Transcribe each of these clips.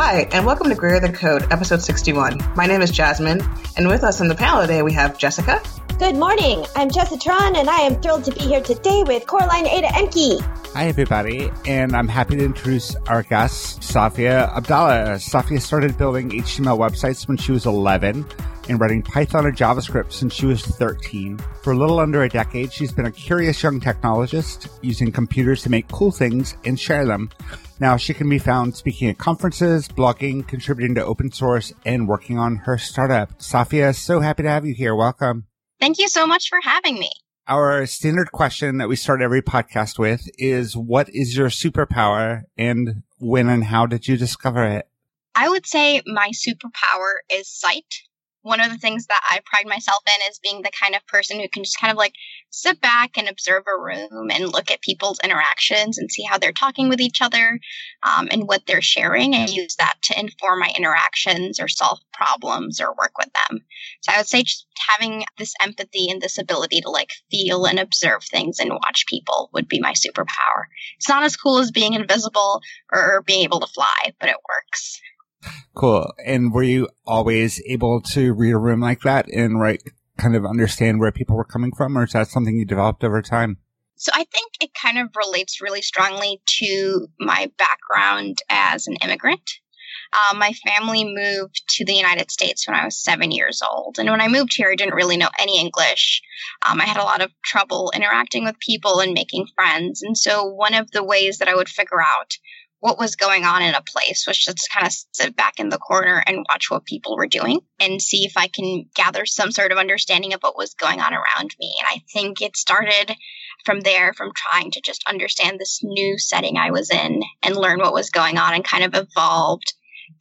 Hi, and welcome to Greater Than Code, episode 61. My name is Jasmine, and with us on the panel today we have Jessica. Good morning, I'm Jessitron, and I am thrilled to be here today with Coraline Ada Emke. Hi everybody, and I'm happy to introduce our guest, Safia Abdallah. Safia started building HTML websites when she was 11 and writing Python and JavaScript since she was 13. For a little under a decade, she's been a curious young technologist using computers to make cool things and share them. Now she can be found speaking at conferences, blogging, contributing to open source, and working on her startup. Safia, so happy to have you here. Welcome. Thank you so much for having me. Our standard question that we start every podcast with is, what is your superpower, and when and how did you discover it? I would say my superpower is sight. One of the things that I pride myself in is being the kind of person who can just kind of like sit back and observe a room and look at people's interactions and see how they're talking with each other and what they're sharing, and use that to inform my interactions or solve problems or work with them. So I would say just having this empathy and this ability to like feel and observe things and watch people would be my superpower. It's not as cool as being invisible or being able to fly, but it works. Cool. And were you always able to read a room like that and kind of understand where people were coming from, or is that something you developed over time? So I think it kind of relates really strongly to my background as an immigrant. My family moved to the United States when I was 7 years old. And when I moved here, I didn't really know any English. I had a lot of trouble interacting with people and making friends. And so one of the ways that I would figure out what was going on in a place was just to kind of sit back in the corner and watch what people were doing and see if I can gather some sort of understanding of what was going on around me. And I think it started from there, from trying to just understand this new setting I was in and learn what was going on, and kind of evolved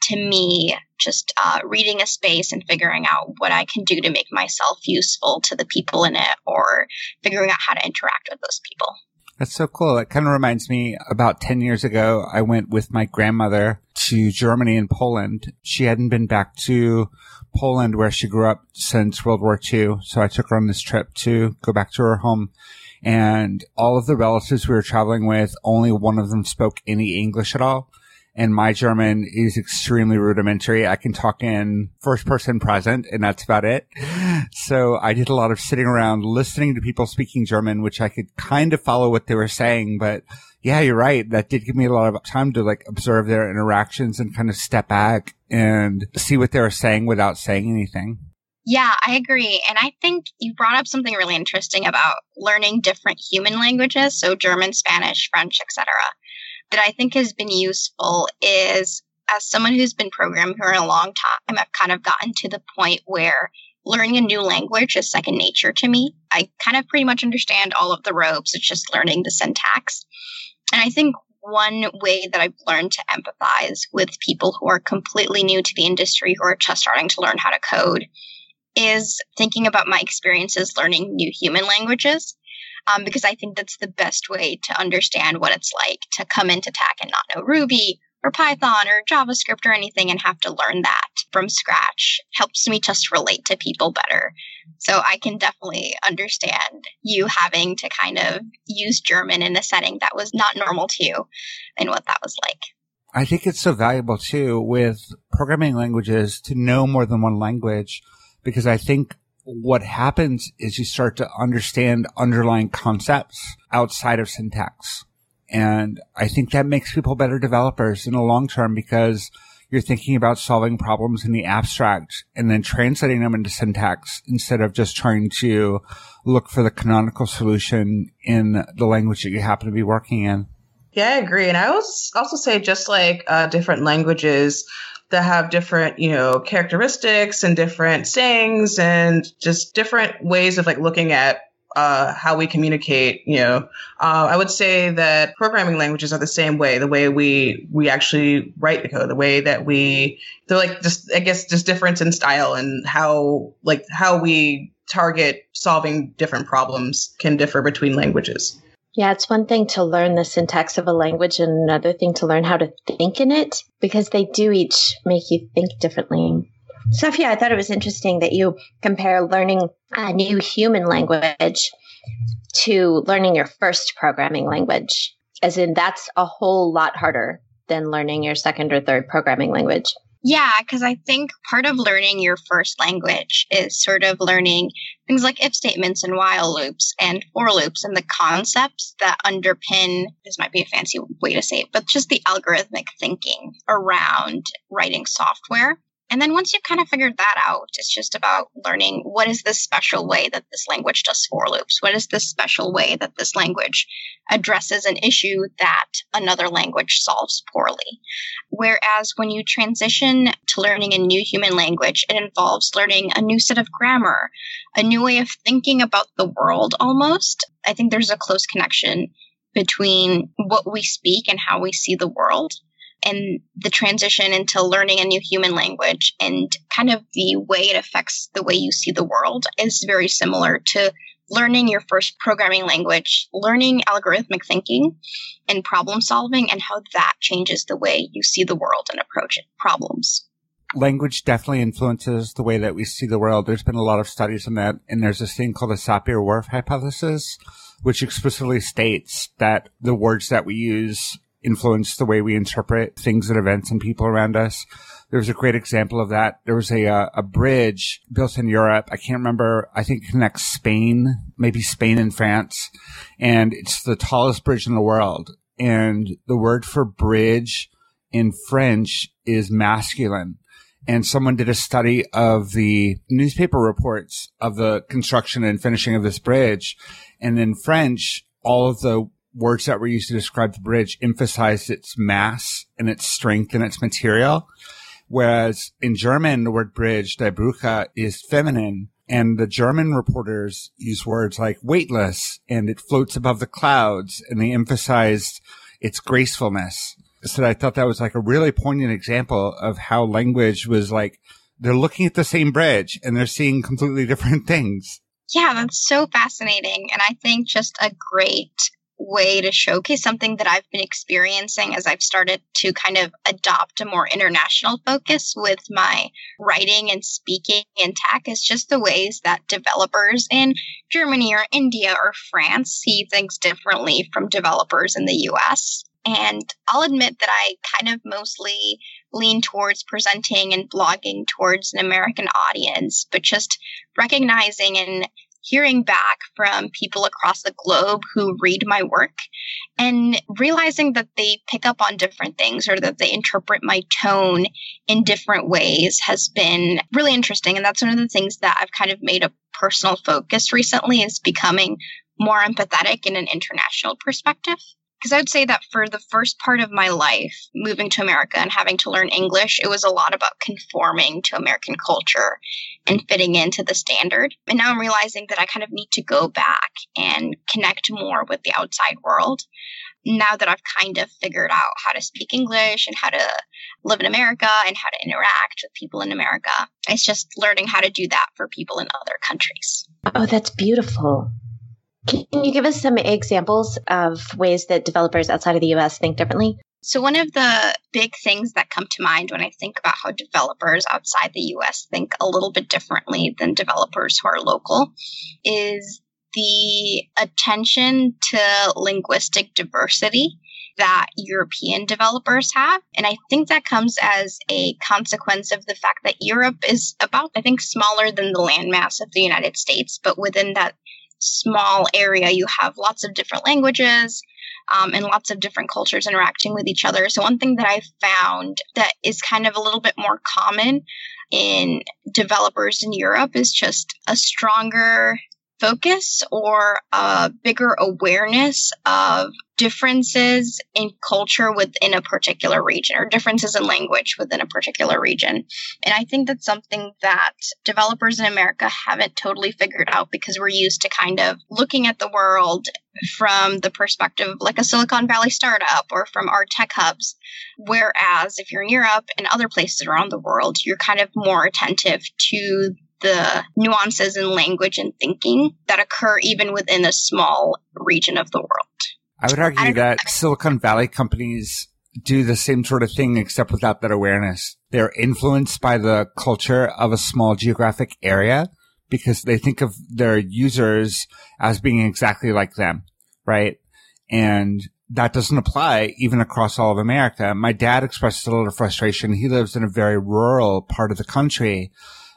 to me just reading a space and figuring out what I can do to make myself useful to the people in it, or figuring out how to interact with those people. That's so cool. It kind of reminds me, about 10 years ago, I went with my grandmother to Germany and Poland. She hadn't been back to Poland, where she grew up, since World War II. So I took her on this trip to go back to her home. And all of the relatives we were traveling with, only one of them spoke any English at all. And my German is extremely rudimentary. I can talk in first person present, and that's about it. So I did a lot of sitting around listening to people speaking German, which I could kind of follow what they were saying. But yeah, you're right. That did give me a lot of time to like observe their interactions and kind of step back and see what they were saying without saying anything. Yeah, I agree. And I think you brought up something really interesting about learning different human languages. So German, Spanish, French, etc. that I think has been useful is, as someone who's been programming for a long time, I've kind of gotten to the point where learning a new language is second nature to me. I kind of pretty much understand all of the ropes. It's just learning the syntax. And I think one way that I've learned to empathize with people who are completely new to the industry, who are just starting to learn how to code, is thinking about my experiences learning new human languages. Because I think that's the best way to understand what it's like to come into tech and not know Ruby or Python or JavaScript or anything and have to learn that from scratch. Helps me just relate to people better. So I can definitely understand you having to kind of use German in a setting that was not normal to you and what that was like. I think it's so valuable, too, with programming languages, to know more than one language, because I think what happens is you start to understand underlying concepts outside of syntax. And I think that makes people better developers in the long term, because you're thinking about solving problems in the abstract and then translating them into syntax, instead of just trying to look for the canonical solution in the language that you happen to be working in. Yeah, I agree. And I also say, just like different languages that have different, characteristics and different sayings and just different ways of like looking at how we communicate, I would say that programming languages are the same way, the way we actually write the code, the way that they're like just, I guess, just difference in style and how we target solving different problems can differ between languages. Yeah, it's one thing to learn the syntax of a language and another thing to learn how to think in it, because they do each make you think differently. Safia, I thought it was interesting that you compare learning a new human language to learning your first programming language, as in that's a whole lot harder than learning your second or third programming language? Yeah, because I think part of learning your first language is sort of learning things like if statements and while loops and for loops and the concepts that underpin, this might be a fancy way to say it, but just the algorithmic thinking around writing software. And then once you've kind of figured that out, it's just about learning what is this special way that this language does for loops? What is this special way that this language addresses an issue that another language solves poorly? Whereas when you transition to learning a new human language, it involves learning a new set of grammar, a new way of thinking about the world almost. I think there's a close connection between what we speak and how we see the world. And the transition into learning a new human language and kind of the way it affects the way you see the world is very similar to learning your first programming language, learning algorithmic thinking and problem solving and how that changes the way you see the world and approach problems. Language definitely influences the way that we see the world. There's been a lot of studies on that, and there's this thing called the Sapir-Whorf hypothesis, which explicitly states that the words that we use influence the way we interpret things and events and people around us. There was a great example of that. There was a bridge built in Europe. I can't remember. I think it connects Spain, maybe Spain and France. And it's the tallest bridge in the world. And the word for bridge in French is masculine. And someone did a study of the newspaper reports of the construction and finishing of this bridge. And in French, all of the words that were used to describe the bridge emphasized its mass and its strength and its material. Whereas in German, the word bridge, die Brücke, is feminine. And the German reporters use words like weightless and it floats above the clouds. And they emphasized its gracefulness. So I thought that was like a really poignant example of how language was like, they're looking at the same bridge and they're seeing completely different things. Yeah, that's so fascinating. And I think just a great way to showcase something that I've been experiencing as I've started to kind of adopt a more international focus with my writing and speaking in tech is just the ways that developers in Germany or India or France see things differently from developers in the US. And I'll admit that I kind of mostly lean towards presenting and blogging towards an American audience, but just recognizing and hearing back from people across the globe who read my work and realizing that they pick up on different things or that they interpret my tone in different ways has been really interesting. And that's one of the things that I've kind of made a personal focus recently is becoming more empathetic in an international perspective. Because I would say that for the first part of my life, moving to America and having to learn English, it was a lot about conforming to American culture and fitting into the standard. And now I'm realizing that I kind of need to go back and connect more with the outside world. Now that I've kind of figured out how to speak English and how to live in America and how to interact with people in America, it's just learning how to do that for people in other countries. Oh, that's beautiful. Can you give us some examples of ways that developers outside of the U.S. think differently? So one of the big things that come to mind when I think about how developers outside the U.S. think a little bit differently than developers who are local is the attention to linguistic diversity that European developers have. And I think that comes as a consequence of the fact that Europe is about, I think, smaller than the landmass of the United States, but within that small area, you have lots of different languages and lots of different cultures interacting with each other. So one thing that I found that is kind of a little bit more common in developers in Europe is just a stronger focus or a bigger awareness of differences in culture within a particular region or differences in language within a particular region. And I think that's something that developers in America haven't totally figured out because we're used to kind of looking at the world from the perspective of like a Silicon Valley startup or from our tech hubs. Whereas if you're in Europe and other places around the world, you're kind of more attentive to the nuances in language and thinking that occur even within a small region of the world. I would argue that Silicon Valley companies do the same sort of thing except without that awareness. They're influenced by the culture of a small geographic area because they think of their users as being exactly like them, right? And that doesn't apply even across all of America. My dad expresses a little frustration. He lives in a very rural part of the country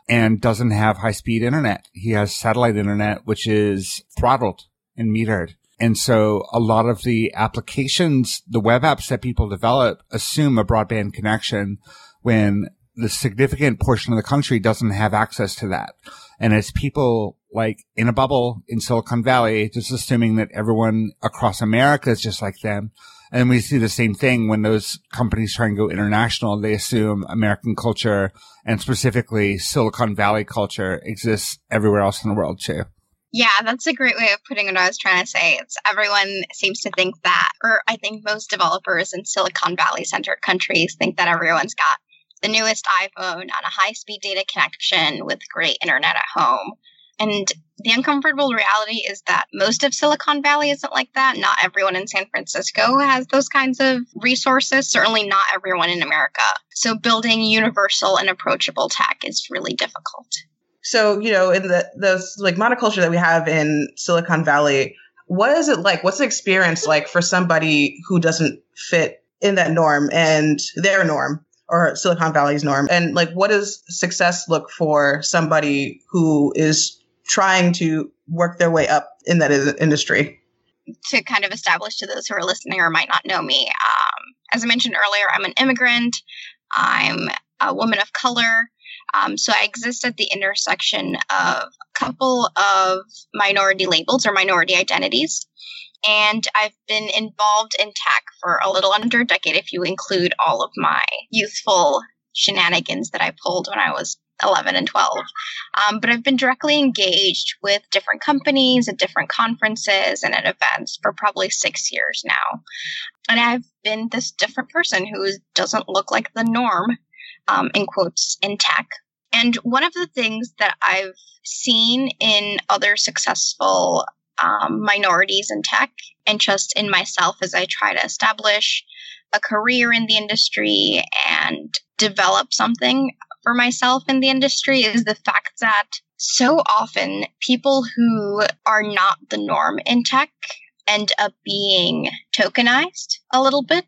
and doesn't have high-speed internet. He has satellite internet, which is throttled and metered. And so a lot of the applications, the web apps that people develop, assume a broadband connection when the significant portion of the country doesn't have access to that. And it's people like in a bubble in Silicon Valley, just assuming that everyone across America is just like them. And we see the same thing when those companies try and go international. They assume American culture and specifically Silicon Valley culture exists everywhere else in the world too. Yeah, that's a great way of putting what I was trying to say. It's everyone seems to think that, or I think most developers in Silicon Valley-centered countries think that everyone's got the newest iPhone on a high-speed data connection with great internet at home. And the uncomfortable reality is that most of Silicon Valley isn't like that. Not everyone in San Francisco has those kinds of resources, certainly not everyone in America. So building universal and approachable tech is really difficult. So, you know, in the like monoculture that we have in Silicon Valley, what is it like? What's the experience like for somebody who doesn't fit in that norm and their norm or Silicon Valley's norm? And like, what does success look for somebody who is trying to work their way up in that industry? To kind of establish to those who are listening or might not know me, as I mentioned earlier, I'm an immigrant. I'm a woman of color. So I exist at the intersection of a couple of minority labels or minority identities. And I've been involved in tech for a little under a decade, if you include all of my youthful shenanigans that I pulled when I was 11 and 12. But I've been directly engaged with different companies at different conferences and at events for probably 6 years now. And I've been this different person who doesn't look like the norm. In quotes, in tech. And one of the things that I've seen in other successful minorities in tech, and just in myself as I try to establish a career in the industry and develop something for myself in the industry, is the fact that so often people who are not the norm in tech end up being tokenized a little bit.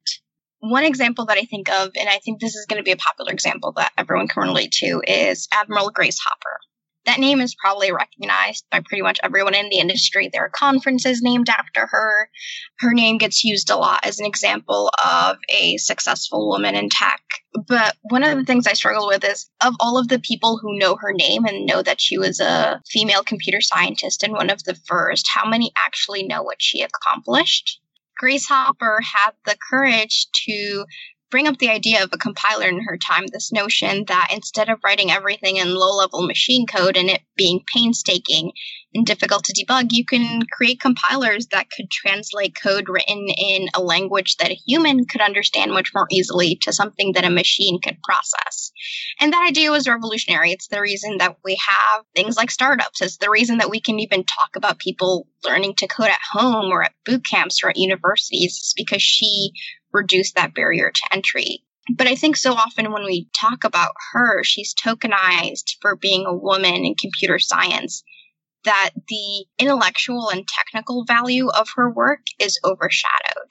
One example that I think of, and I think this is going to be a popular example that everyone can relate to, is Admiral Grace Hopper. That name is probably recognized by pretty much everyone in the industry. There are conferences named after her. Her name gets used a lot as an example of a successful woman in tech. But one of the things I struggle with is, of all of the people who know her name and know that she was a female computer scientist and one of the first, how many actually know what she accomplished? Grace Hopper had the courage to bring up the idea of a compiler in her time, this notion that instead of writing everything in low-level machine code and it being painstaking and difficult to debug, you can create compilers that could translate code written in a language that a human could understand much more easily to something that a machine could process. And that idea was revolutionary. It's the reason that we have things like startups. It's the reason that we can even talk about people learning to code at home or at boot camps or at universities. It's because she reduced that barrier to entry. But I think so often when we talk about her, she's tokenized for being a woman in computer science, that the intellectual and technical value of her work is overshadowed.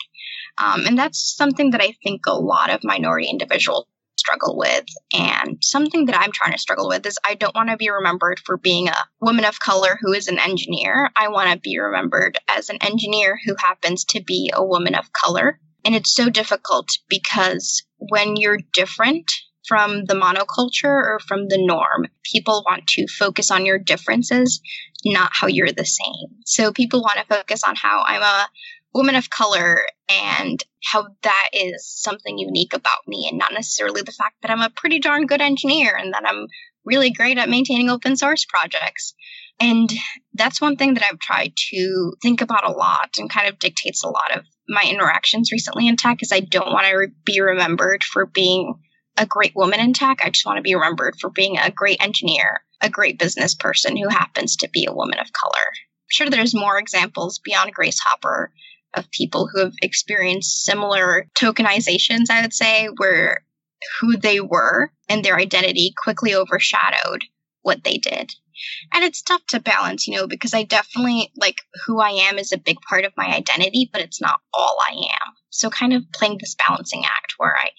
And that's something that I think a lot of minority individuals struggle with. And something that I'm trying to struggle with is I don't want to be remembered for being a woman of color who is an engineer. I want to be remembered as an engineer who happens to be a woman of color. And it's so difficult because when you're different from the monoculture or from the norm, people want to focus on your differences, not how you're the same. So people want to focus on how I'm a woman of color and how that is something unique about me, and not necessarily the fact that I'm a pretty darn good engineer and that I'm really great at maintaining open source projects. And that's one thing that I've tried to think about a lot and kind of dictates a lot of my interactions recently in tech, is I don't want to be remembered for being a great woman in tech. I just want to be remembered for being a great engineer, a great business person who happens to be a woman of color. I'm sure there's more examples beyond Grace Hopper of people who have experienced similar tokenizations, I would say, where who they were and their identity quickly overshadowed what they did. And it's tough to balance, you know, because I definitely, like, who I am is a big part of my identity, but it's not all I am. So kind of playing this balancing act where I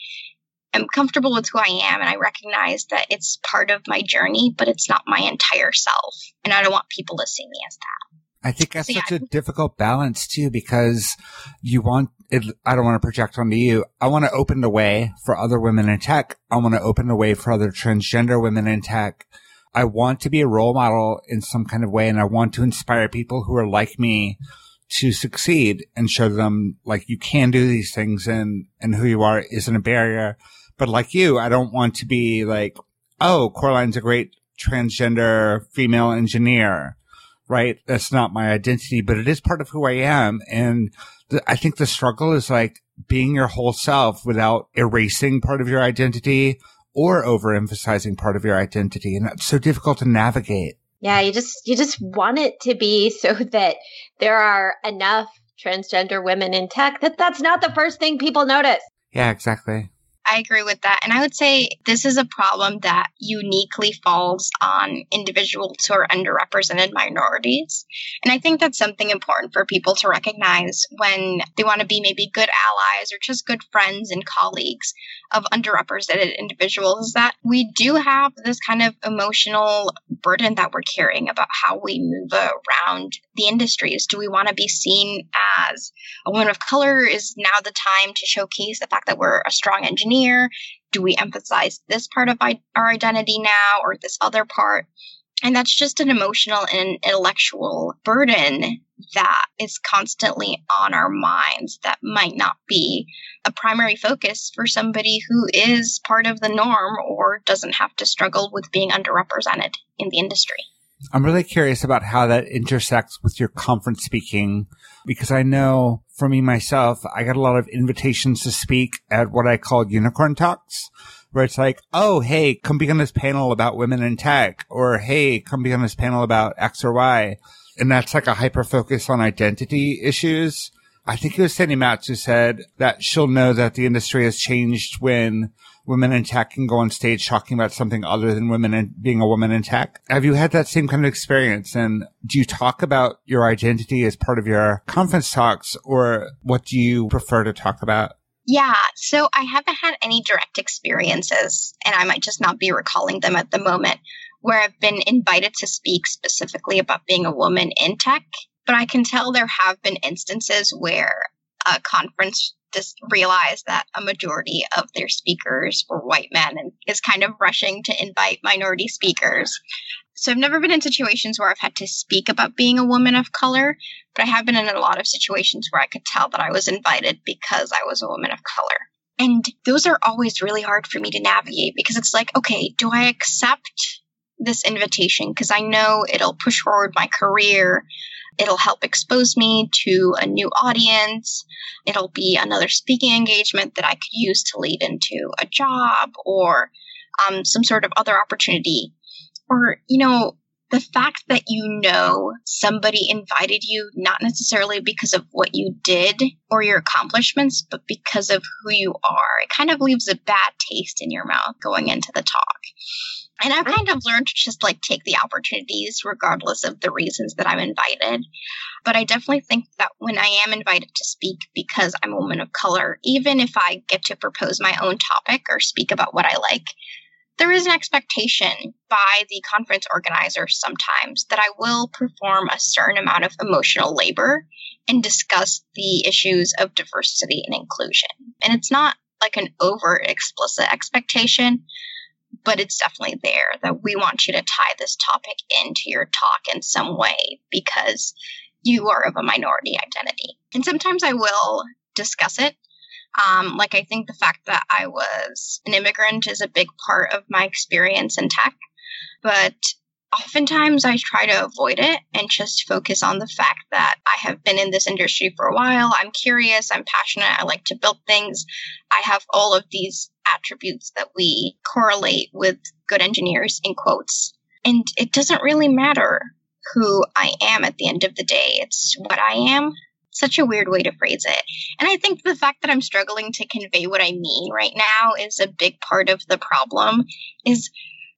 am comfortable with who I am and I recognize that it's part of my journey, but it's not my entire self. And I don't want people to see me as that. I think that's such a difficult balance too, because you want it. I don't want to project onto you. I want to open the way for other women in tech. I want to open the way for other transgender women in tech. I want to be a role model in some kind of way. And I want to inspire people who are like me to succeed and show them, like, you can do these things, and who you are isn't a barrier. But like you, I don't want to be like, oh, Coraline's a great transgender female engineer. Right? That's not my identity, but it is part of who I am. And I think the struggle is like being your whole self without erasing part of your identity or overemphasizing part of your identity. And that's so difficult to navigate. Yeah, you just want it to be so that there are enough transgender women in tech that that's not the first thing people notice. Yeah, exactly. I agree with that. And I would say this is a problem that uniquely falls on individuals who are underrepresented minorities. And I think that's something important for people to recognize when they want to be maybe good allies or just good friends and colleagues of underrepresented individuals, is that we do have this kind of emotional burden that we're carrying about how we move around the industries. Do we want to be seen as a woman of color? Is now the time to showcase the fact that we're a strong engineer? Do we emphasize this part of our identity now or this other part? And that's just an emotional and intellectual burden that is constantly on our minds that might not be a primary focus for somebody who is part of the norm or doesn't have to struggle with being underrepresented in the industry. I'm really curious about how that intersects with your conference speaking, because I know for me myself, I got a lot of invitations to speak at what I call unicorn talks, where it's like, oh, hey, come be on this panel about women in tech, or hey, come be on this panel about X or Y. And that's like a hyper focus on identity issues. I think it was Sandy Mats who said that she'll know that the industry has changed when women in tech can go on stage talking about something other than women and being a woman in tech. Have you had that same kind of experience? And do you talk about your identity as part of your conference talks, or what do you prefer to talk about? Yeah, so I haven't had any direct experiences, and I might just not be recalling them at the moment, where I've been invited to speak specifically about being a woman in tech. But I can tell there have been instances where a conference just realized that a majority of their speakers were white men and is kind of rushing to invite minority speakers. So I've never been in situations where I've had to speak about being a woman of color, but I have been in a lot of situations where I could tell that I was invited because I was a woman of color. And those are always really hard for me to navigate, because it's like, okay, do I accept this invitation? Because I know it'll push forward my career. It'll help expose me to a new audience. It'll be another speaking engagement that I could use to lead into a job or some sort of other opportunity. Or, you know, the fact that, you know, somebody invited you not necessarily because of what you did or your accomplishments, but because of who you are. It kind of leaves a bad taste in your mouth going into the talk. And I've kind of learned to just, like, take the opportunities regardless of the reasons that I'm invited. But I definitely think that when I am invited to speak because I'm a woman of color, even if I get to propose my own topic or speak about what I like, there is an expectation by the conference organizer sometimes that I will perform a certain amount of emotional labor and discuss the issues of diversity and inclusion. And it's not like an overt explicit expectation, but it's definitely there that we want you to tie this topic into your talk in some way because you are of a minority identity. And sometimes I will discuss it. Like, I think the fact that I was an immigrant is a big part of my experience in tech, but oftentimes I try to avoid it and just focus on the fact that I have been in this industry for a while. I'm curious. I'm passionate. I like to build things. I have all of these attributes that we correlate with good engineers in quotes. And it doesn't really matter who I am at the end of the day. It's what I am. It's such a weird way to phrase it. And I think the fact that I'm struggling to convey what I mean right now is a big part of the problem. Is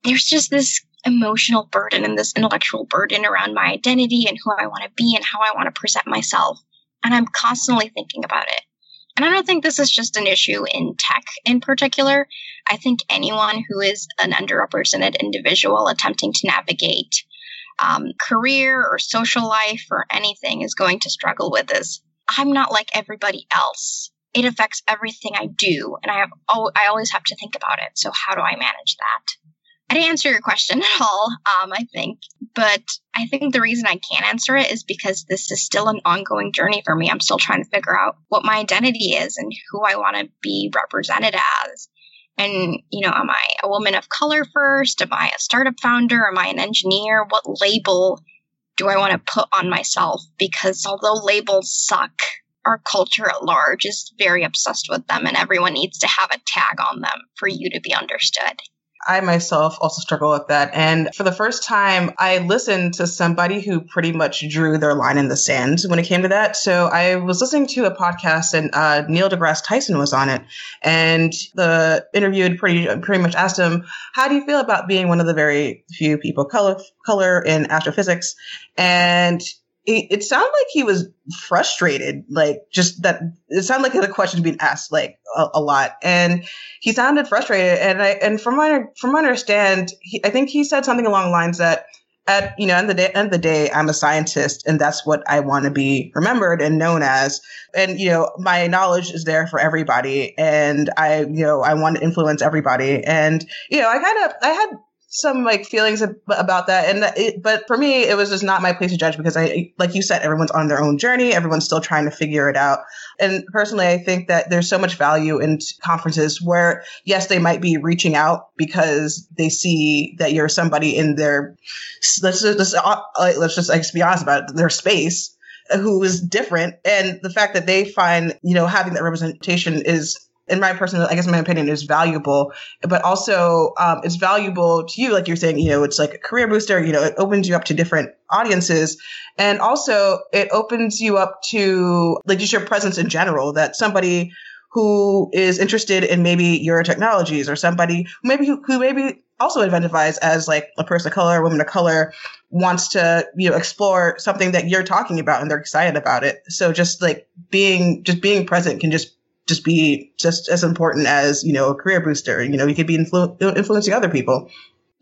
there's just this emotional burden and this intellectual burden around my identity and who I want to be and how I want to present myself. And I'm constantly thinking about it. And I don't think this is just an issue in tech in particular. I think anyone who is an underrepresented individual attempting to navigate career or social life or anything is going to struggle with this. I'm not like everybody else. It affects everything I do, and I always have to think about it. So how do I manage that? I didn't answer your question at all, I think. But I think the reason I can't answer it is because this is still an ongoing journey for me. I'm still trying to figure out what my identity is and who I want to be represented as. And, am I a woman of color first? Am I a startup founder? Am I an engineer? What label do I want to put on myself? Because although labels suck, our culture at large is very obsessed with them, and everyone needs to have a tag on them for you to be understood. I myself also struggle with that. And for the first time, I listened to somebody who pretty much drew their line in the sand when it came to that. So I was listening to a podcast, and Neil deGrasse Tyson was on it. And the interviewed pretty much asked him, how do you feel about being one of the very few people color in astrophysics? And it sounded like he was frustrated, like just that it sounded like the question being asked like a lot. And he sounded frustrated. And from my understand, I think he said something along the lines that at, end of the day, I'm a scientist, and that's what I want to be remembered and known as. And, my knowledge is there for everybody. And I want to influence everybody. And, I had some like feelings about that. But for me, it was just not my place to judge, because I, like you said, everyone's on their own journey. Everyone's still trying to figure it out. And personally, I think that there's so much value in conferences where, yes, they might be reaching out because they see that you're somebody in their, let's just be honest about it, their space, who is different. And the fact that they find, having that representation is, in my personal, I guess my opinion, is valuable, but also it's valuable to you. Like you're saying, it's like a career booster, it opens you up to different audiences. And also it opens you up to like just your presence in general, that somebody who is interested in maybe your technologies, or somebody maybe who also identifies as like a person of color, a woman of color, wants to, explore something that you're talking about and they're excited about it. So just like being present can just be just as important as, a career booster. You could be influencing other people.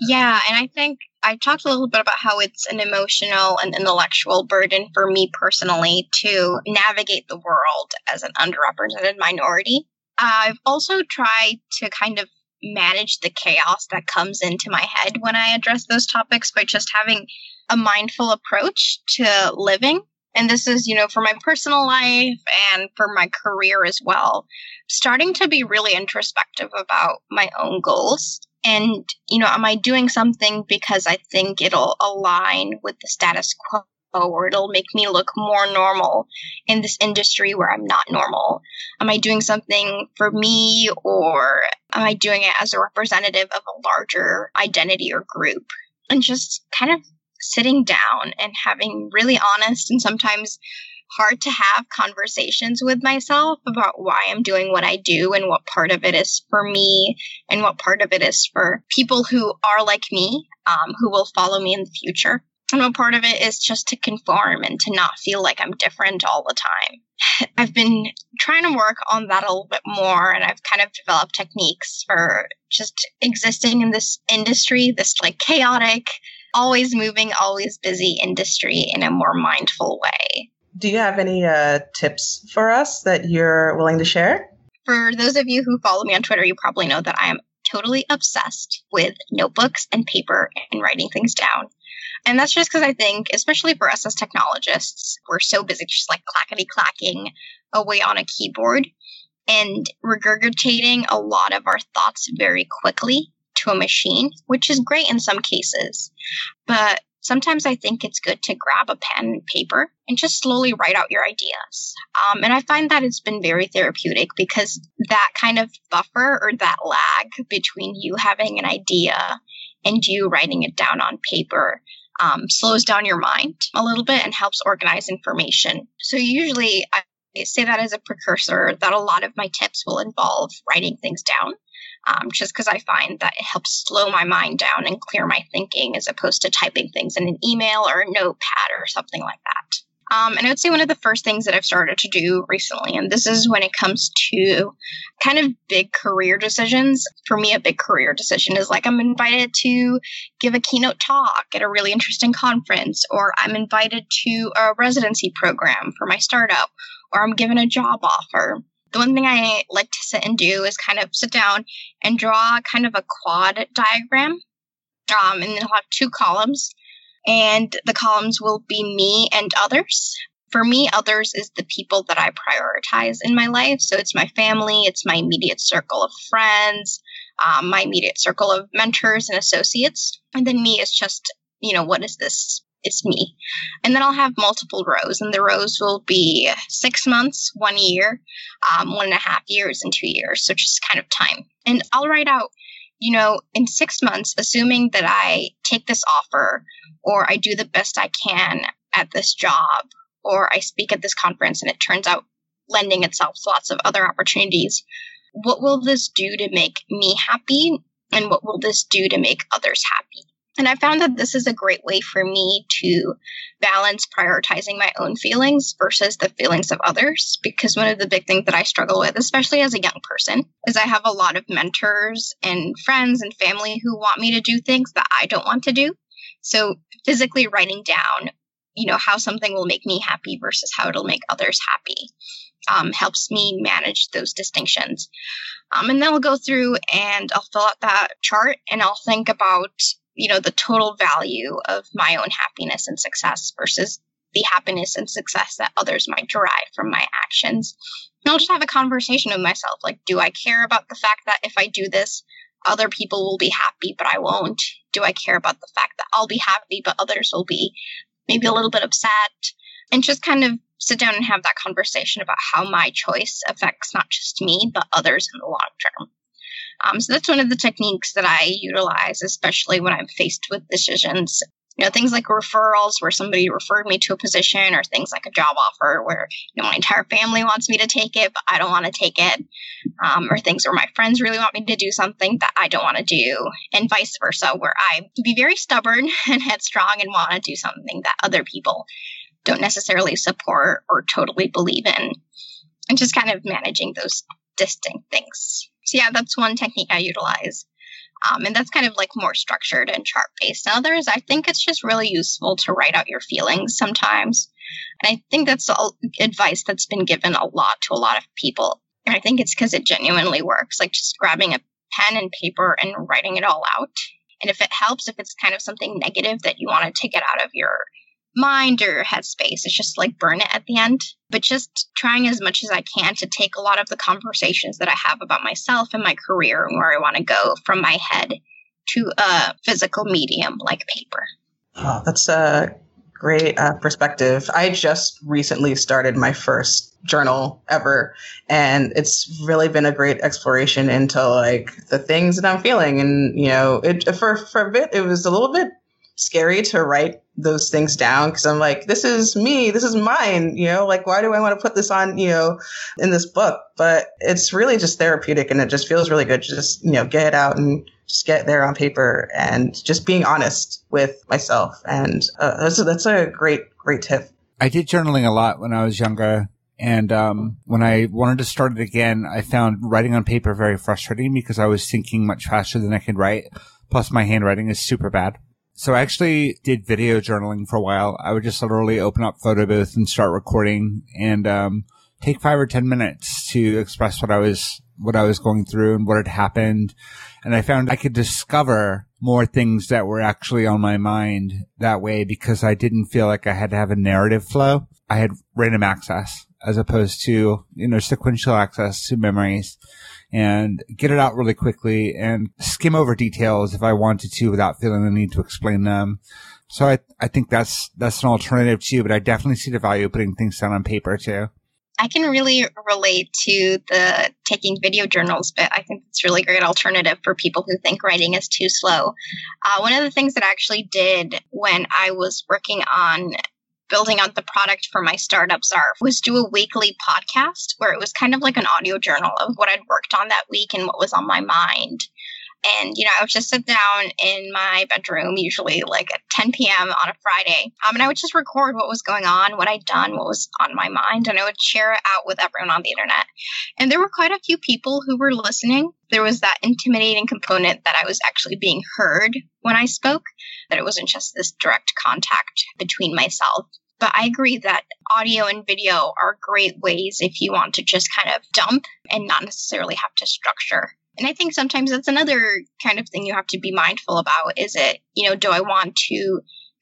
Yeah. And I think I talked a little bit about how it's an emotional and intellectual burden for me personally to navigate the world as an underrepresented minority. I've also tried to kind of manage the chaos that comes into my head when I address those topics by just having a mindful approach to living. And this is, for my personal life and for my career as well, starting to be really introspective about my own goals. And, am I doing something because I think it'll align with the status quo, or it'll make me look more normal in this industry where I'm not normal? Am I doing something for me, or am I doing it as a representative of a larger identity or group? And just kind of sitting down and having really honest and sometimes hard to have conversations with myself about why I'm doing what I do, and what part of it is for me and what part of it is for people who are like me, who will follow me in the future. And what part of it is just to conform and to not feel like I'm different all the time. I've been trying to work on that a little bit more, and I've kind of developed techniques for just existing in this industry, this like chaotic, always moving, always busy industry in a more mindful way. Do you have any tips for us that you're willing to share? For those of you who follow me on Twitter, you probably know that I am totally obsessed with notebooks and paper and writing things down. And that's just because I think, especially for us as technologists, we're so busy just like clackety-clacking away on a keyboard and regurgitating a lot of our thoughts very quickly to a machine, which is great in some cases. But sometimes I think it's good to grab a pen and paper and just slowly write out your ideas. And I find that it's been very therapeutic, because that kind of buffer or that lag between you having an idea and you writing it down on paper slows down your mind a little bit and helps organize information. So usually I say that as a precursor that a lot of my tips will involve writing things down. just because I find that it helps slow my mind down and clear my thinking as opposed to typing things in an email or a notepad or something like that. And I would say one of the first things that I've started to do recently, and this is when it comes to kind of big career decisions. For me, a big career decision is like I'm invited to give a keynote talk at a really interesting conference, or I'm invited to a residency program for my startup, or I'm given a job offer. The one thing I like to sit and do is kind of sit down and draw kind of a quad diagram, and then I'll have two columns. And the columns will be me and others. For me, others is the people that I prioritize in my life. So it's my family, it's my immediate circle of friends, my immediate circle of mentors and associates. And then me is just, what is this? It's me. And then I'll have multiple rows, and the rows will be 6 months, 1 year, 1.5 years, and 2 years. So just kind of time. And I'll write out, in 6 months, assuming that I take this offer, or I do the best I can at this job, or I speak at this conference and it turns out lending itself to lots of other opportunities, what will this do to make me happy? And what will this do to make others happy? And I found that this is a great way for me to balance prioritizing my own feelings versus the feelings of others, because one of the big things that I struggle with, especially as a young person, is I have a lot of mentors and friends and family who want me to do things that I don't want to do. So physically writing down, how something will make me happy versus how it'll make others happy helps me manage those distinctions. And then I'll go through and I'll fill out that chart, and I'll think about, the total value of my own happiness and success versus the happiness and success that others might derive from my actions. And I'll just have a conversation with myself, like, do I care about the fact that if I do this, other people will be happy, but I won't? Do I care about the fact that I'll be happy, but others will be maybe a little bit upset? And just kind of sit down and have that conversation about how my choice affects not just me, but others in the long term. So that's one of the techniques that I utilize, especially when I'm faced with decisions. Things like referrals, where somebody referred me to a position, or things like a job offer where, my entire family wants me to take it, but I don't want to take it, or things where my friends really want me to do something that I don't want to do, and vice versa, where I be very stubborn and headstrong and want to do something that other people don't necessarily support or totally believe in, and just kind of managing those distinct things. So yeah, that's one technique I utilize. And that's kind of like more structured and chart-based. And others, I think it's just really useful to write out your feelings sometimes. And I think that's advice that's been given a lot to a lot of people. And I think it's because it genuinely works, like just grabbing a pen and paper and writing it all out. And if it helps, if it's kind of something negative that you wanted to get out of your mind or your headspace, it's just like burn it at the end. But just trying as much as I can to take a lot of the conversations that I have about myself and my career and where I want to go from my head to a physical medium like paper. Oh, that's a great perspective. I just recently started my first journal ever, and it's really been a great exploration into like the things that I'm feeling. And for a bit, it was a little bit scary to write those things down, because I'm like, this is me, this is mine, like, why do I want to put this on, in this book? But it's really just therapeutic, and it just feels really good to just, get it out and just get there on paper and just being honest with myself. And that's a great tip. I did journaling a lot when I was younger. And when I wanted to start it again, I found writing on paper very frustrating because I was thinking much faster than I could write. Plus, my handwriting is super bad. So I actually did video journaling for a while. I would just literally open up Photobooth and start recording, and take 5 or 10 minutes to express what I was going through and what had happened. And I found I could discover more things that were actually on my mind that way, because I didn't feel like I had to have a narrative flow. I had random access as opposed to, sequential access to memories, and get it out really quickly and skim over details if I wanted to without feeling the need to explain them. So I think that's an alternative too, but I definitely see the value of putting things down on paper too. I can really relate to the taking video journals, but I think it's a really great alternative for people who think writing is too slow. One of the things that I actually did when I was working on building out the product for my startup Zarf was do a weekly podcast where it was kind of like an audio journal of what I'd worked on that week and what was on my mind. And, you know, I would just sit down in my bedroom, usually like at 10 p.m. on a Friday. And I would just record what was going on, what I'd done, what was on my mind. And I would share it out with everyone on the internet. And there were quite a few people who were listening. There was that intimidating component that I was actually being heard when I spoke, that it wasn't just this direct contact between myself. But I agree that audio and video are great ways if you want to just kind of dump and not necessarily have to structure. And I think sometimes that's another kind of thing you have to be mindful about. Is it, you know, do I want to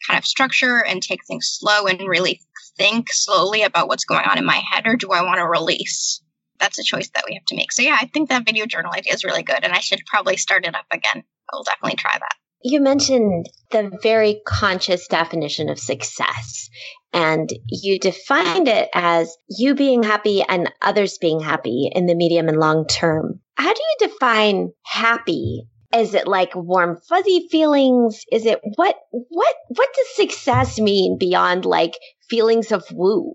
kind of structure and take things slow and really think slowly about what's going on in my head, or do I want to release? That's a choice that we have to make. So yeah, I think that video journal idea is really good, and I should probably start it up again. I will definitely try that. You mentioned the very conscious definition of success, and you defined it as you being happy and others being happy in the medium and long term. How do you define happy? Is it like warm, fuzzy feelings? Is it what does success mean beyond like feelings of woo?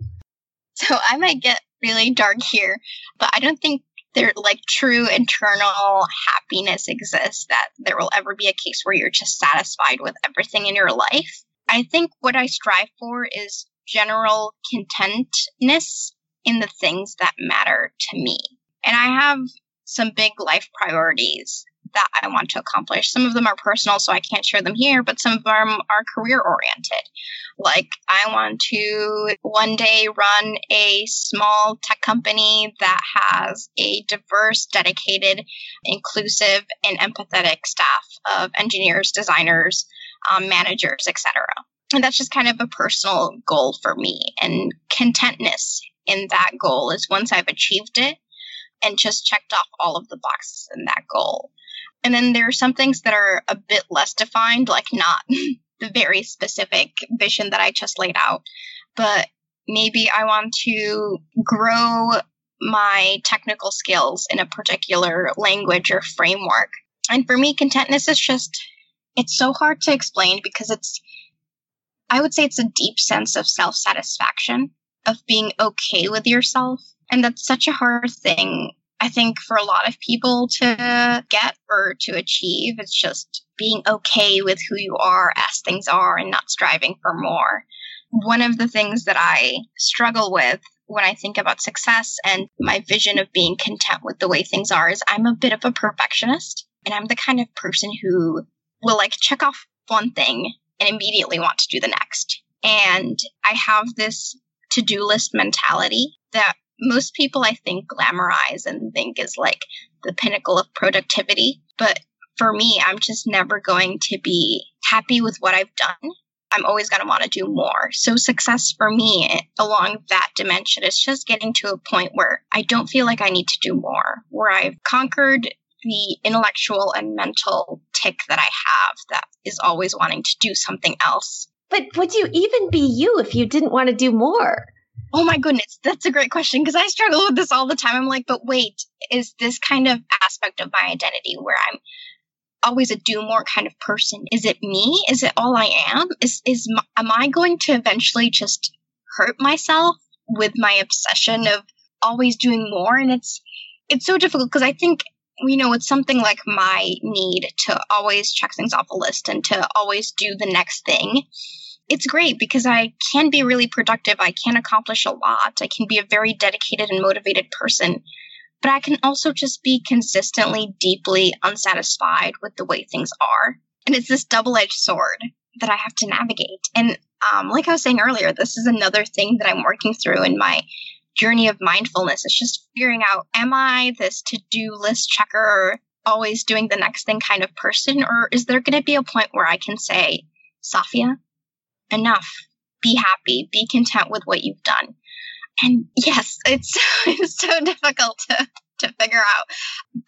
So I might get really dark here, but I don't think there like true internal happiness exists, that there will ever be a case where you're just satisfied with everything in your life. I think what I strive for is general contentness in the things that matter to me. And I have some big life priorities that I want to accomplish. Some of them are personal, so I can't share them here, but some of them are career-oriented. Like, I want to one day run a small tech company that has a diverse, dedicated, inclusive, and empathetic staff of engineers, designers, managers, etc. And that's just kind of a personal goal for me. And contentness in that goal is once I've achieved it and just checked off all of the boxes in that goal. And then there are some things that are a bit less defined, like not the very specific vision that I just laid out, but maybe I want to grow my technical skills in a particular language or framework. And for me, contentness is just, it's so hard to explain because it's, I would say it's a deep sense of self-satisfaction, of being okay with yourself. And that's such a hard thing, I think, for a lot of people to get or to achieve. It's just being okay with who you are as things are and not striving for more. One of the things that I struggle with when I think about success and my vision of being content with the way things are is I'm a bit of a perfectionist, and I'm the kind of person who will like check off one thing and immediately want to do the next. And I have this to-do list mentality that most people, I think, glamorize and think is like the pinnacle of productivity. But for me, I'm just never going to be happy with what I've done. I'm always going to want to do more. So success for me along that dimension is just getting to a point where I don't feel like I need to do more, where I've conquered the intellectual and mental tick that I have that is always wanting to do something else. But would you even be you if you didn't want to do more? Oh my goodness, that's a great question, because I struggle with this all the time. I'm like, but wait, is this kind of aspect of my identity where I'm always a do more kind of person? Is it me? Is it all I am? Am I going to eventually just hurt myself with my obsession of always doing more? And it's so difficult because I think, you know, it's something like my need to always check things off a list and to always do the next thing. It's great because I can be really productive. I can accomplish a lot. I can be a very dedicated and motivated person, but I can also just be consistently, deeply unsatisfied with the way things are. And it's this double-edged sword that I have to navigate. And like I was saying earlier, this is another thing that I'm working through in my journey of mindfulness. It's just figuring out, am I this to-do list checker, always doing the next thing kind of person? Or is there going to be a point where I can say, Safia, enough, be happy, be content with what you've done? And yes, it's so difficult to figure out,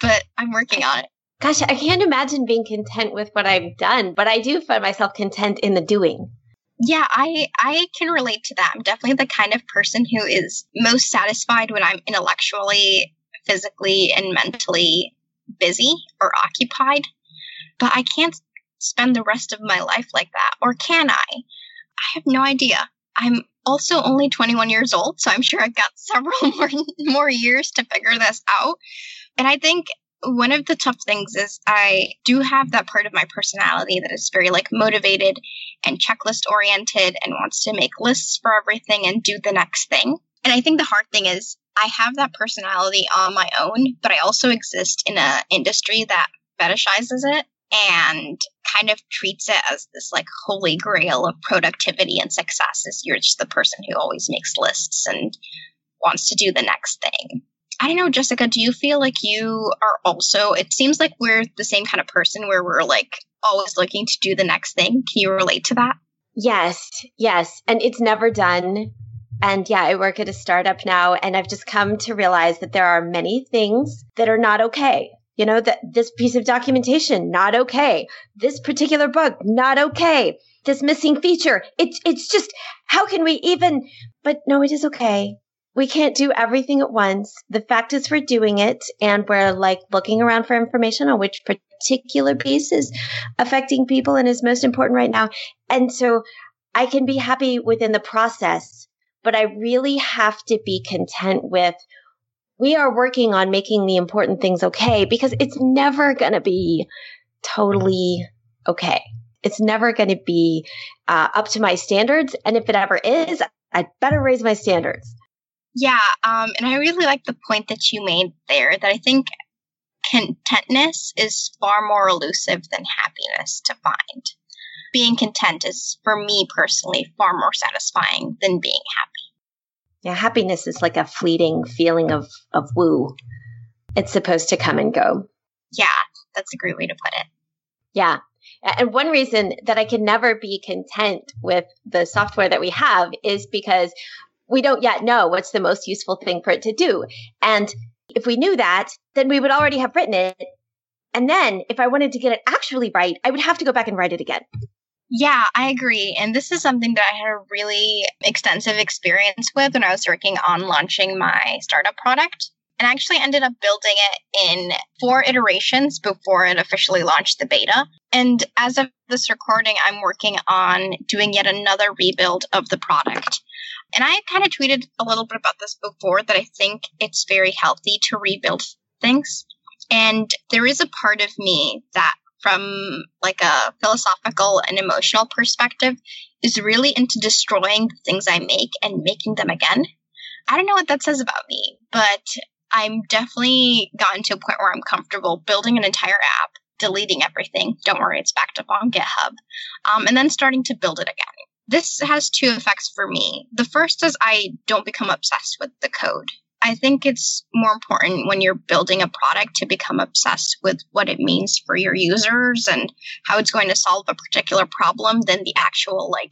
but I'm working on it. Gosh, I can't imagine being content with what I've done, but I do find myself content in the doing. Yeah, I can relate to that. I'm definitely the kind of person who is most satisfied when I'm intellectually, physically, and mentally busy or occupied, but I can't spend the rest of my life like that, or can I? I have no idea. I'm also only 21 years old, so I'm sure I've got several more years to figure this out. And I think one of the tough things is I do have that part of my personality that is very like motivated and checklist oriented and wants to make lists for everything and do the next thing. And I think the hard thing is I have that personality on my own, but I also exist in an industry that fetishizes it and kind of treats it as this like holy grail of productivity and success is you're just the person who always makes lists and wants to do the next thing. I don't know, Jessica, do you feel like you are also, it seems like we're the same kind of person where we're like always looking to do the next thing. Can you relate to that? Yes. And it's never done. And yeah, I work at a startup now, and I've just come to realize that there are many things that are not okay. You know, that this piece of documentation, not okay. This particular bug, not okay. This missing feature. It's just, how can we even, but no, it is okay. We can't do everything at once. The fact is we're doing it and we're like looking around for information on which particular piece is affecting people and is most important right now. And so I can be happy within the process, but I really have to be content with we are working on making the important things okay because it's never going to be totally okay. It's never going to be up to my standards. And if it ever is, I'd better raise my standards. Yeah, and I really like the point that you made there, that I think contentness is far more elusive than happiness to find. Being content is, for me personally, far more satisfying than being happy. Yeah, happiness is like a fleeting feeling of woo. It's supposed to come and go. Yeah, that's a great way to put it. Yeah. And one reason that I can never be content with the software that we have is because we don't yet know what's the most useful thing for it to do. And if we knew that, then we would already have written it. And then if I wanted to get it actually right, I would have to go back and write it again. Yeah, I agree. And this is something that I had a really extensive experience with when I was working on launching my startup product. And I actually ended up building it in 4 iterations before it officially launched the beta. And as of this recording, I'm working on doing yet another rebuild of the product. And I kind of tweeted a little bit about this before, that I think it's very healthy to rebuild things. And there is a part of me that, from like a philosophical and emotional perspective, is really into destroying the things I make and making them again. I don't know what that says about me, but I'm definitely gotten to a point where I'm comfortable building an entire app, deleting everything. Don't worry, it's backed up on GitHub. And then starting to build it again. This has 2 effects for me. The first is I don't become obsessed with the code. I think it's more important when you're building a product to become obsessed with what it means for your users and how it's going to solve a particular problem than the actual like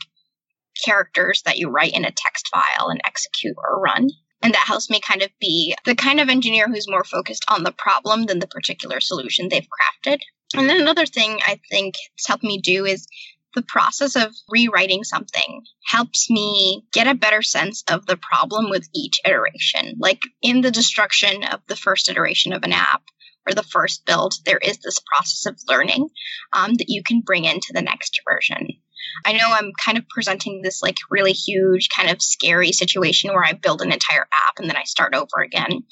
characters that you write in a text file and execute or run. And that helps me kind of be the kind of engineer who's more focused on the problem than the particular solution they've crafted. And then another thing I think it's helped me do is the process of rewriting something helps me get a better sense of the problem with each iteration. Like in the destruction of the first iteration of an app or the first build, there is this process of learning that you can bring into the next version. I know I'm kind of presenting this like really huge kind of scary situation where I build an entire app and then I start over again.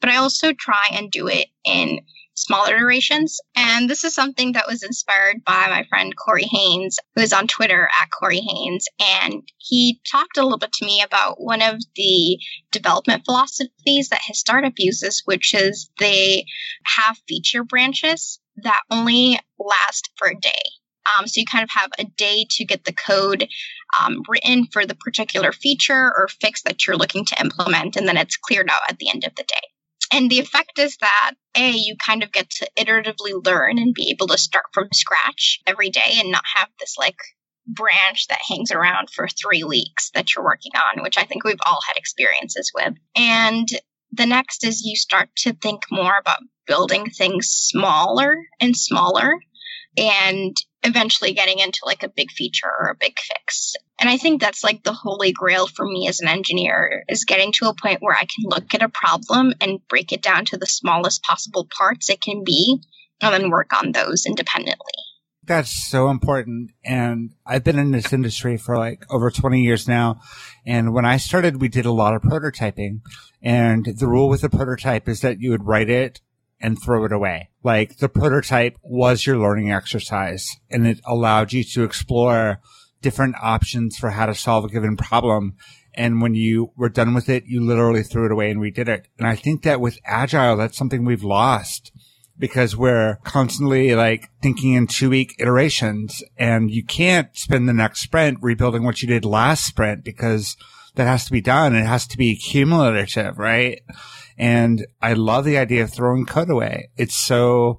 But I also try and do it in small iterations. And this is something that was inspired by my friend Corey Haynes, who is on Twitter @CoreyHaynes. And he talked a little bit to me about one of the development philosophies that his startup uses, which is they have feature branches that only last for a day. So you kind of have a day to get the code written for the particular feature or fix that you're looking to implement, and then it's cleared out at the end of the day. And the effect is that, A, you kind of get to iteratively learn and be able to start from scratch every day and not have this like branch that hangs around for 3 weeks that you're working on, which I think we've all had experiences with. And the next is you start to think more about building things smaller and smaller and eventually getting into like a big feature or a big fix. And I think that's like the holy grail for me as an engineer, is getting to a point where I can look at a problem and break it down to the smallest possible parts it can be and then work on those independently. That's so important. And I've been in this industry for like over 20 years now. And when I started, we did a lot of prototyping. And the rule with a prototype is that you would write it and throw it away. Like, the prototype was your learning exercise, and it allowed you to explore different options for how to solve a given problem. And when you were done with it, you literally threw it away and redid it. And I think that with Agile, that's something we've lost, because we're constantly like thinking in 2-week iterations, and you can't spend the next sprint rebuilding what you did last sprint, because that has to be done. It has to be cumulative, right? And I love the idea of throwing code away. It's so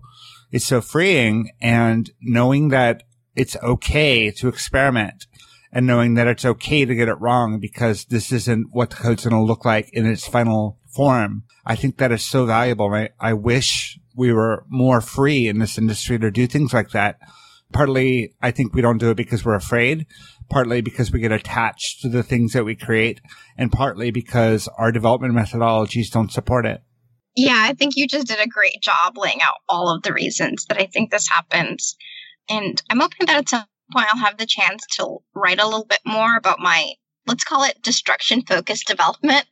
freeing, and knowing that it's okay to experiment, and knowing that it's okay to get it wrong, because this isn't what the code's going to look like in its final form. I think that is so valuable, right? I wish we were more free in this industry to do things like that. Partly, I think we don't do it because we're afraid, partly because we get attached to the things that we create, and partly because our development methodologies don't support it. Yeah, I think you just did a great job laying out all of the reasons that I think this happens. And I'm hoping that at some point I'll have the chance to write a little bit more about my, let's call it, destruction-focused development.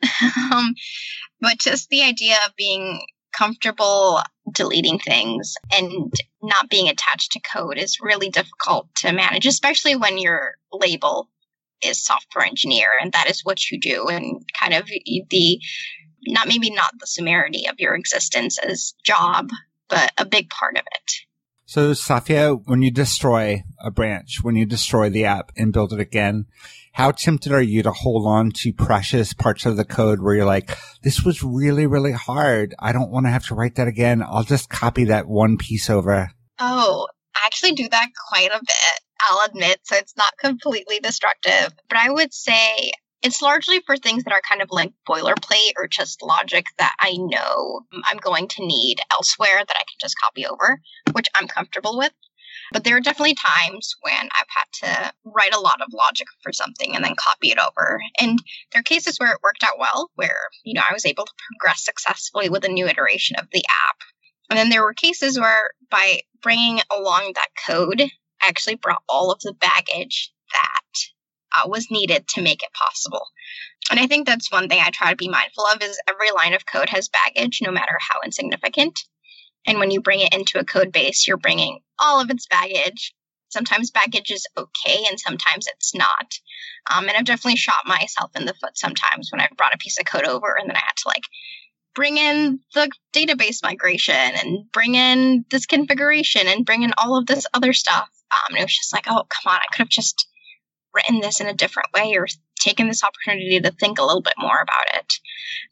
But just the idea of being comfortable deleting things and not being attached to code is really difficult to manage, especially when your label is software engineer and that is what you do, and kind of not the summarity of your existence as job, but a big part of it. So, Safia, when you destroy a branch, when you destroy the app and build it again, how tempted are you to hold on to precious parts of the code where you're like, this was really, really hard. I don't want to have to write that again. I'll just copy that one piece over. Oh, I actually do that quite a bit, I'll admit. So it's not completely destructive, but I would say it's largely for things that are kind of like boilerplate or just logic that I know I'm going to need elsewhere that I can just copy over, which I'm comfortable with. But there are definitely times when I've had to write a lot of logic for something and then copy it over. And there are cases where it worked out well, where, you know, I was able to progress successfully with a new iteration of the app. And then there were cases where by bringing along that code, I actually brought all of the baggage that was needed to make it possible. And I think that's one thing I try to be mindful of is every line of code has baggage, no matter how insignificant. And when you bring it into a code base, you're bringing all of its baggage. Sometimes baggage is okay, and sometimes it's not. And I've definitely shot myself in the foot sometimes when I brought a piece of code over and then I had to like bring in the database migration and bring in this configuration and bring in all of this other stuff. And it was just like, oh, come on, I could have just written this in a different way or taken this opportunity to think a little bit more about it.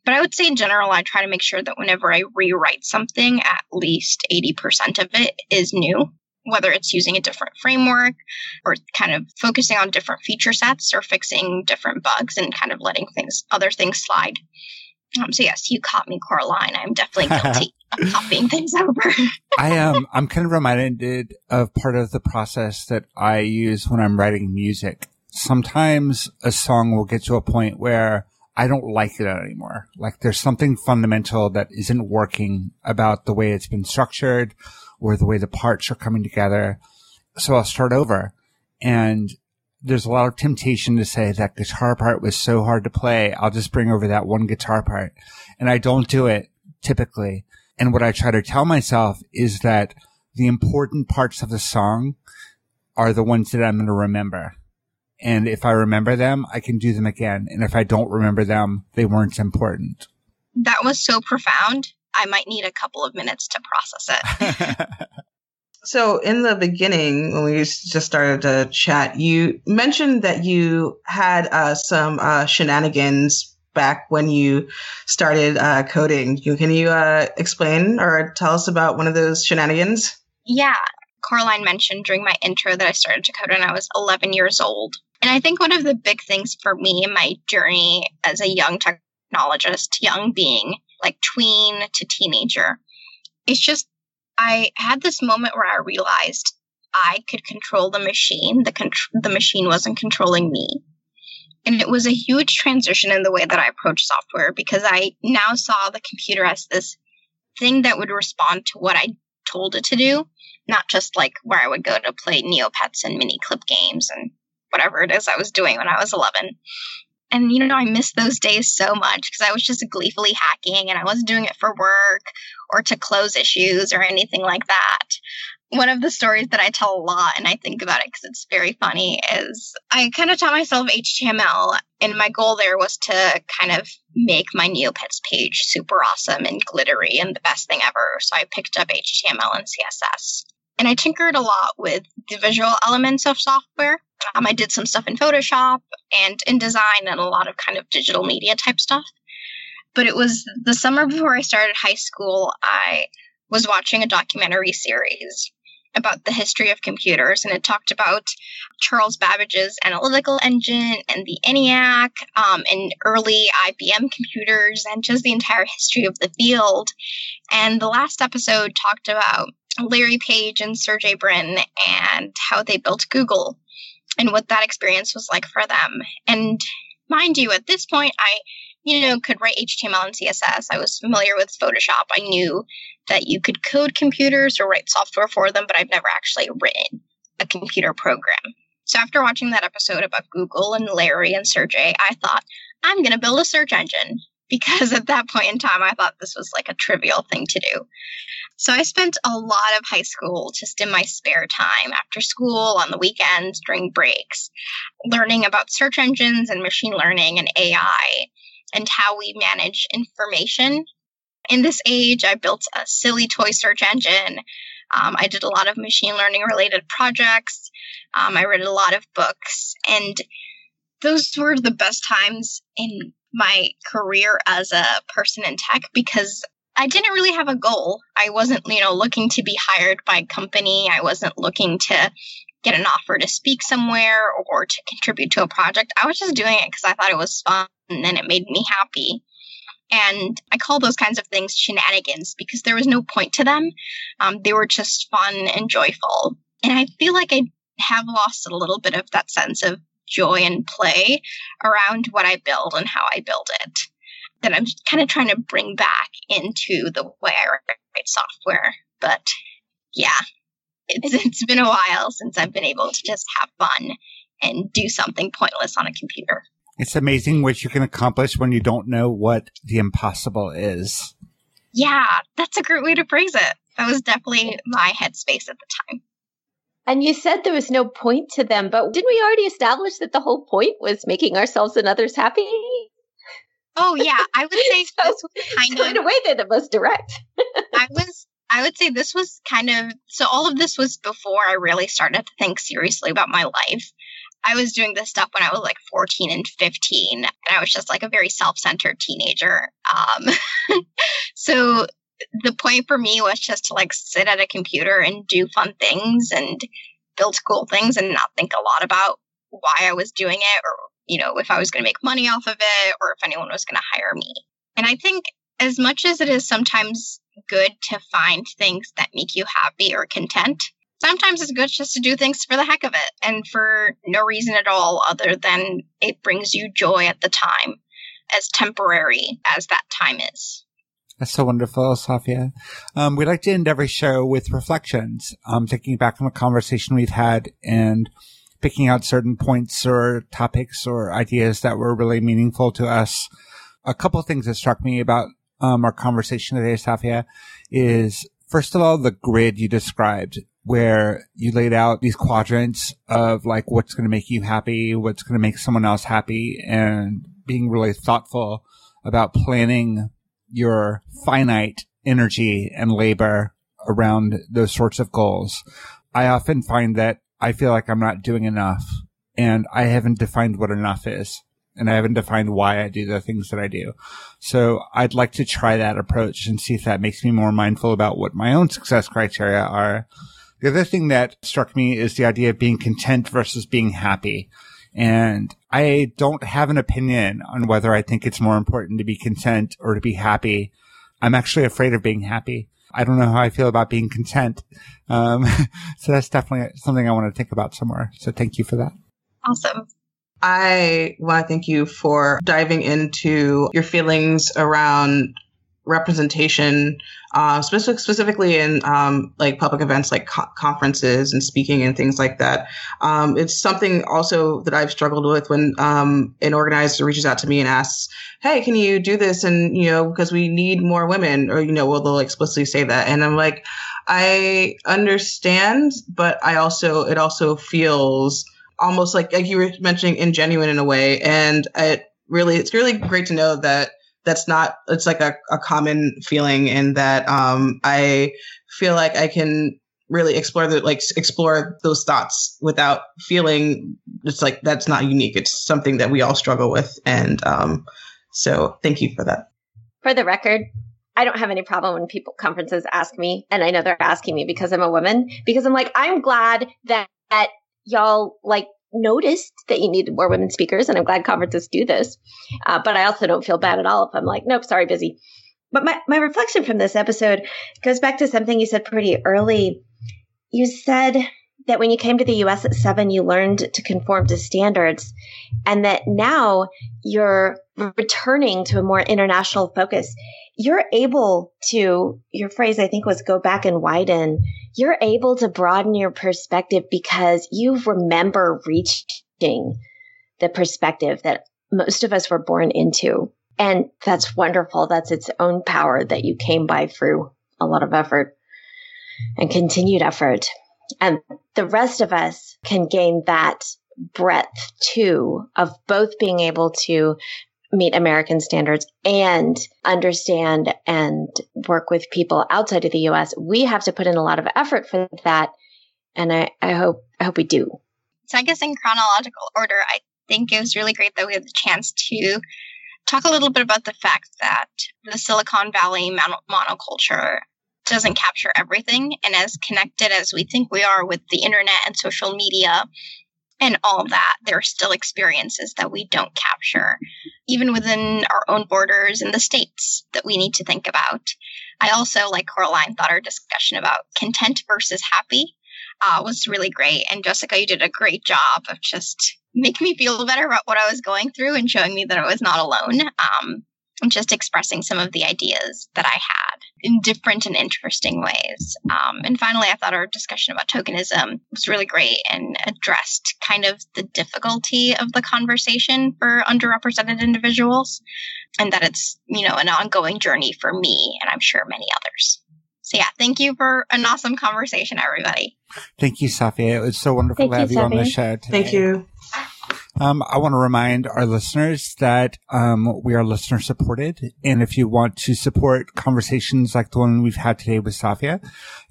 But I would say in general, I try to make sure that whenever I rewrite something, at least 80% of it is new, whether it's using a different framework or kind of focusing on different feature sets or fixing different bugs and kind of letting other things slide. So yes, you caught me, Coraline. I'm definitely guilty of copying things over. I'm kind of reminded of part of the process that I use when I'm writing music. Sometimes a song will get to a point where I don't like it anymore. Like, there's something fundamental that isn't working about the way it's been structured or the way the parts are coming together. So I'll start over. And there's a lot of temptation to say that guitar part was so hard to play. I'll just bring over that one guitar part. And I don't do it typically. And what I try to tell myself is that the important parts of the song are the ones that I'm going to remember. And if I remember them, I can do them again. And if I don't remember them, they weren't important. That was so profound. I might need a couple of minutes to process it. So in the beginning, when we just started to chat, you mentioned that you had some shenanigans back when you started coding. Can you explain or tell us about one of those shenanigans? Yeah. Coraline mentioned during my intro that I started to code when I was 11 years old. And I think one of the big things for me in my journey as a young technologist, young being like tween to teenager, it's just I had this moment where I realized I could control the machine. The machine wasn't controlling me. And it was a huge transition in the way that I approached software, because I now saw the computer as this thing that would respond to what I told it to do, not just like where I would go to play Neopets and MiniClip games and whatever it is I was doing when I was 11. And, you know, I miss those days so much because I was just gleefully hacking and I wasn't doing it for work or to close issues or anything like that. One of the stories that I tell a lot, and I think about it because it's very funny, is I kind of taught myself HTML, and my goal there was to kind of make my Neopets page super awesome and glittery and the best thing ever. So I picked up HTML and CSS. And I tinkered a lot with the visual elements of software. I did some stuff in Photoshop and InDesign and a lot of kind of digital media type stuff. But it was the summer before I started high school, I was watching a documentary series about the history of computers, and it talked about Charles Babbage's analytical engine and the ENIAC and early IBM computers and just the entire history of the field. And the last episode talked about Larry Page and Sergey Brin and how they built Google and what that experience was like for them. And mind you, at this point, I, could write HTML and CSS. I was familiar with Photoshop. I knew that you could code computers or write software for them, but I've never actually written a computer program. So after watching that episode about Google and Larry and Sergey, I thought, I'm going to build a search engine. Because at that point in time, I thought this was like a trivial thing to do. So I spent a lot of high school just in my spare time, after school, on the weekends, during breaks, learning about search engines and machine learning and AI and how we manage information. In this age, I built a silly toy search engine. I did a lot of machine learning related projects. I read a lot of books. And those were the best times in my career as a person in tech, because I didn't really have a goal. I wasn't, looking to be hired by a company. I wasn't looking to get an offer to speak somewhere or to contribute to a project. I was just doing it because I thought it was fun and it made me happy. And I call those kinds of things shenanigans because there was no point to them. They were just fun and joyful. And I feel like I have lost a little bit of that sense of joy and play around what I build and how I build it, that I'm kind of trying to bring back into the way I write software. But yeah, it's been a while since I've been able to just have fun and do something pointless on a computer. It's amazing what you can accomplish when you don't know what the impossible is. Yeah, that's a great way to phrase it. That was definitely my headspace at the time. And you said there was no point to them, but didn't we already establish that the whole point was making ourselves and others happy? Oh, yeah. I would say in a way, they're the most direct. I would say this was kind of, so all of this was before I really started to think seriously about my life. I was doing this stuff when I was like 14 and 15, and I was just like a very self-centered teenager. So the point for me was just to like sit at a computer and do fun things and build cool things and not think a lot about why I was doing it or, if I was going to make money off of it or if anyone was going to hire me. And I think as much as it is sometimes good to find things that make you happy or content, sometimes it's good just to do things for the heck of it and for no reason at all other than it brings you joy at the time, as temporary as that time is. That's so wonderful, Safia. We like to end every show with reflections. Thinking back on the conversation we've had and picking out certain points or topics or ideas that were really meaningful to us. A couple of things that struck me about our conversation today, Safia, is first of all, the grid you described where you laid out these quadrants of like what's going to make you happy, what's going to make someone else happy, and being really thoughtful about planning your finite energy and labor around those sorts of goals. I often find that I feel like I'm not doing enough and I haven't defined what enough is and I haven't defined why I do the things that I do. So I'd like to try that approach and see if that makes me more mindful about what my own success criteria are. The other thing that struck me is the idea of being content versus being happy. And I don't have an opinion on whether I think it's more important to be content or to be happy. I'm actually afraid of being happy. I don't know how I feel about being content. So that's definitely something I want to think about some more. So thank you for that. Awesome. I want to thank you for diving into your feelings around representation, specifically in like public events, like conferences and speaking and things like that. It's something also that I've struggled with when an organizer reaches out to me and asks, "Hey, can you do this?" And you know, because we need more women, or you know, well, they'll explicitly say that, and I'm like, I understand, but I also it also feels almost like you were mentioning, ingenuine in a way, and it's really great to know that. That's not, it's like a common feeling, in that I feel like I can really explore those thoughts without feeling it's like that's not unique. It's something that we all struggle with. And so thank you for that. For the record, I don't have any problem when conferences ask me, and I know they're asking me because I'm a woman, because I'm like, I'm glad that y'all like noticed that you needed more women speakers, and I'm glad conferences do this. But I also don't feel bad at all if I'm like, nope, sorry, busy. But my reflection from this episode goes back to something you said pretty early. You said that when you came to the US at 7, you learned to conform to standards, and that now you're returning to a more international focus. You're able to, your phrase I think was go back and widen. You're able to broaden your perspective because you remember reaching the perspective that most of us were born into. And that's wonderful. That's its own power that you came by through a lot of effort and continued effort. And the rest of us can gain that breadth too, of both being able to meet American standards and understand and work with people outside of the US. We have to put in a lot of effort for that. And I hope we do. So I guess in chronological order, I think it was really great that we had the chance to talk a little bit about the fact that the Silicon Valley monoculture doesn't capture everything. And as connected as we think we are with the internet and social media and all that, there are still experiences that we don't capture, even within our own borders in the States, that we need to think about. I also, like Coraline, thought our discussion about content versus happy was really great. And Jessica, you did a great job of just making me feel better about what I was going through and showing me that I was not alone. And just expressing some of the ideas that I had in different and interesting ways. And finally, I thought our discussion about tokenism was really great and addressed kind of the difficulty of the conversation for underrepresented individuals, and that it's, you know, an ongoing journey for me and I'm sure many others. So yeah, thank you for an awesome conversation, everybody. Thank you, Safia. It was so wonderful to have you on the show today. Thank you. I want to remind our listeners that we are listener supported. And if you want to support conversations like the one we've had today with Safia,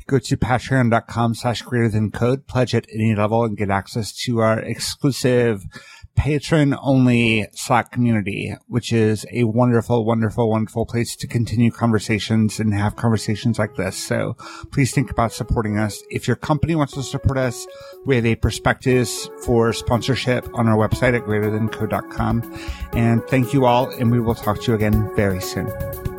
go to patreon.com/greaterthancode, pledge at any level, and get access to our exclusive patron-only Slack community, which is a wonderful, wonderful, wonderful place to continue conversations and have conversations like this. So please think about supporting us. If your company wants to support us, we have a prospectus for sponsorship on our website at greaterthanco.com. And thank you all, and we will talk to you again very soon.